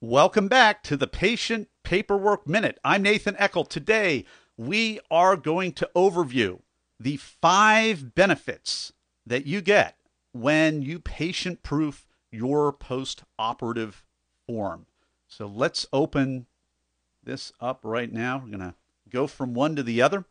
Welcome back to the Patient Paperwork Minute. I'm Nathan Eckel. Today, we are going to overview the 5 benefits that you get when you patient-proof your post-operative form. So let's open this up right now. We're going to go from one to the other.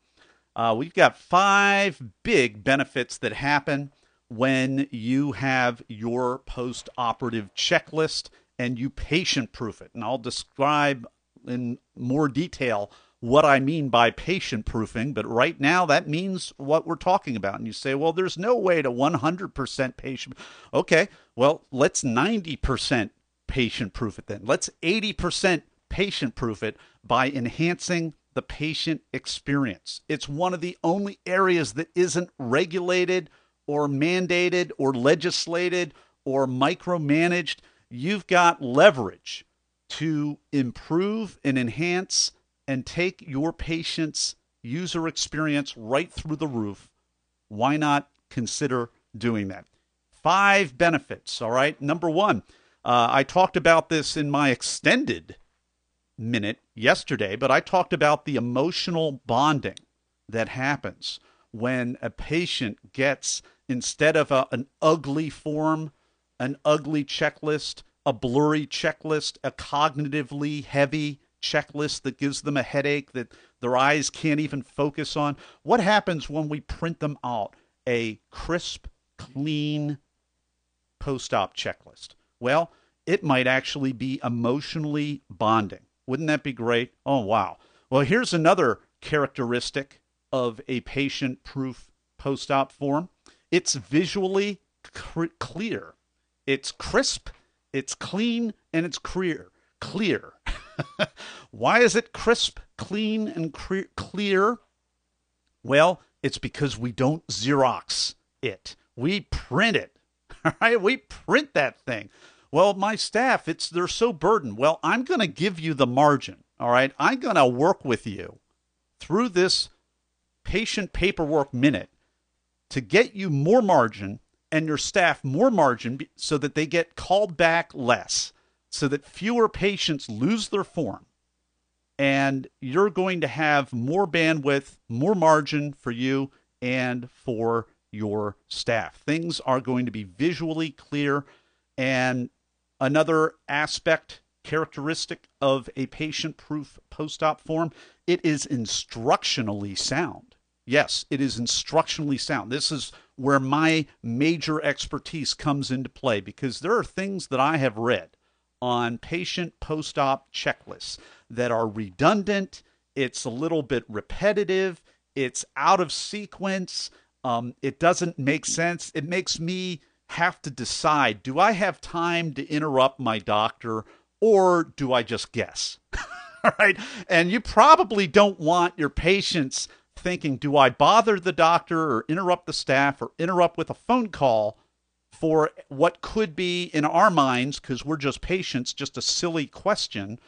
We've got 5 big benefits that happen when you have your post-operative checklist and you patient-proof it. And I'll describe in more detail what I mean by patient-proofing, but right now that means what we're talking about. And you say, well, there's no way to 100% patient. Okay, well, let's 90% patient-proof it then. Let's 80% patient-proof it by enhancing the patient experience. It's one of the only areas that isn't regulated or mandated or legislated or micromanaged. You've got leverage to improve and enhance and take your patient's user experience right through the roof. Why not consider doing that? 5 benefits, all right? Number one, I talked about this in my extended minute yesterday, but I talked about the emotional bonding that happens when a patient gets, instead of an ugly form, an ugly checklist, a blurry checklist, a cognitively heavy checklist that gives them a headache that their eyes can't even focus on. What happens when we print them out a crisp, clean post-op checklist? Well, it might actually be emotionally bonding. Wouldn't that be great? Oh, wow. Well, here's another characteristic of a patient-proof post-op form. It's visually clear. It's crisp, it's clean, and it's clear. Why is it crisp, clean, and clear? Well, it's because we don't Xerox it. We print it, all right? We print that thing. Well, my staff, they're so burdened. Well, I'm going to give you the margin, all right? I'm going to work with you through this Patient Paperwork Minute to get you more margin and your staff more margin so that they get called back less, so that fewer patients lose their form. And you're going to have more bandwidth, more margin for you and for your staff. Things are going to be visually clear. And another aspect, characteristic of a patient-proof post-op form, it is instructionally sound. Yes, it is instructionally sound. This is where my major expertise comes into play, because there are things that I have read on patient post-op checklists that are redundant. It's a little bit repetitive. It's out of sequence. It doesn't make sense. It makes me have to decide, do I have time to interrupt my doctor or do I just guess? All right. And you probably don't want your patients thinking, do I bother the doctor or interrupt the staff or interrupt with a phone call for what could be, in our minds, because we're just patients, just a silly question,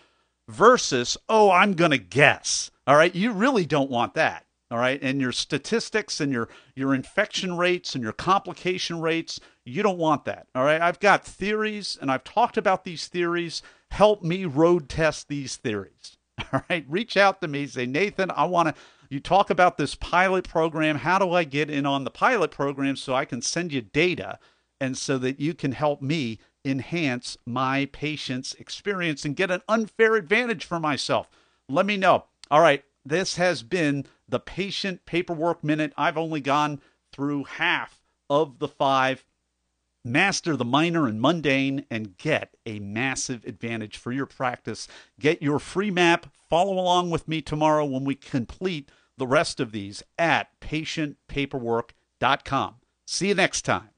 versus, oh, I'm going to guess. All right. You really don't want that. All right. And your statistics and your infection rates and your complication rates, you don't want that. All right. I've got theories and I've talked about these theories. Help me road test these theories. All right. Reach out to me. Say, Nathan, you talk about this pilot program. How do I get in on the pilot program so I can send you data and so that you can help me enhance my patient's experience and get an unfair advantage for myself? Let me know. All right. This has been the Patient Paperwork Minute. I've only gone through half of the 5. Master the minor and mundane and get a massive advantage for your practice. Get your free map. Follow along with me tomorrow when we complete the rest of these at patientpaperwork.com. See you next time.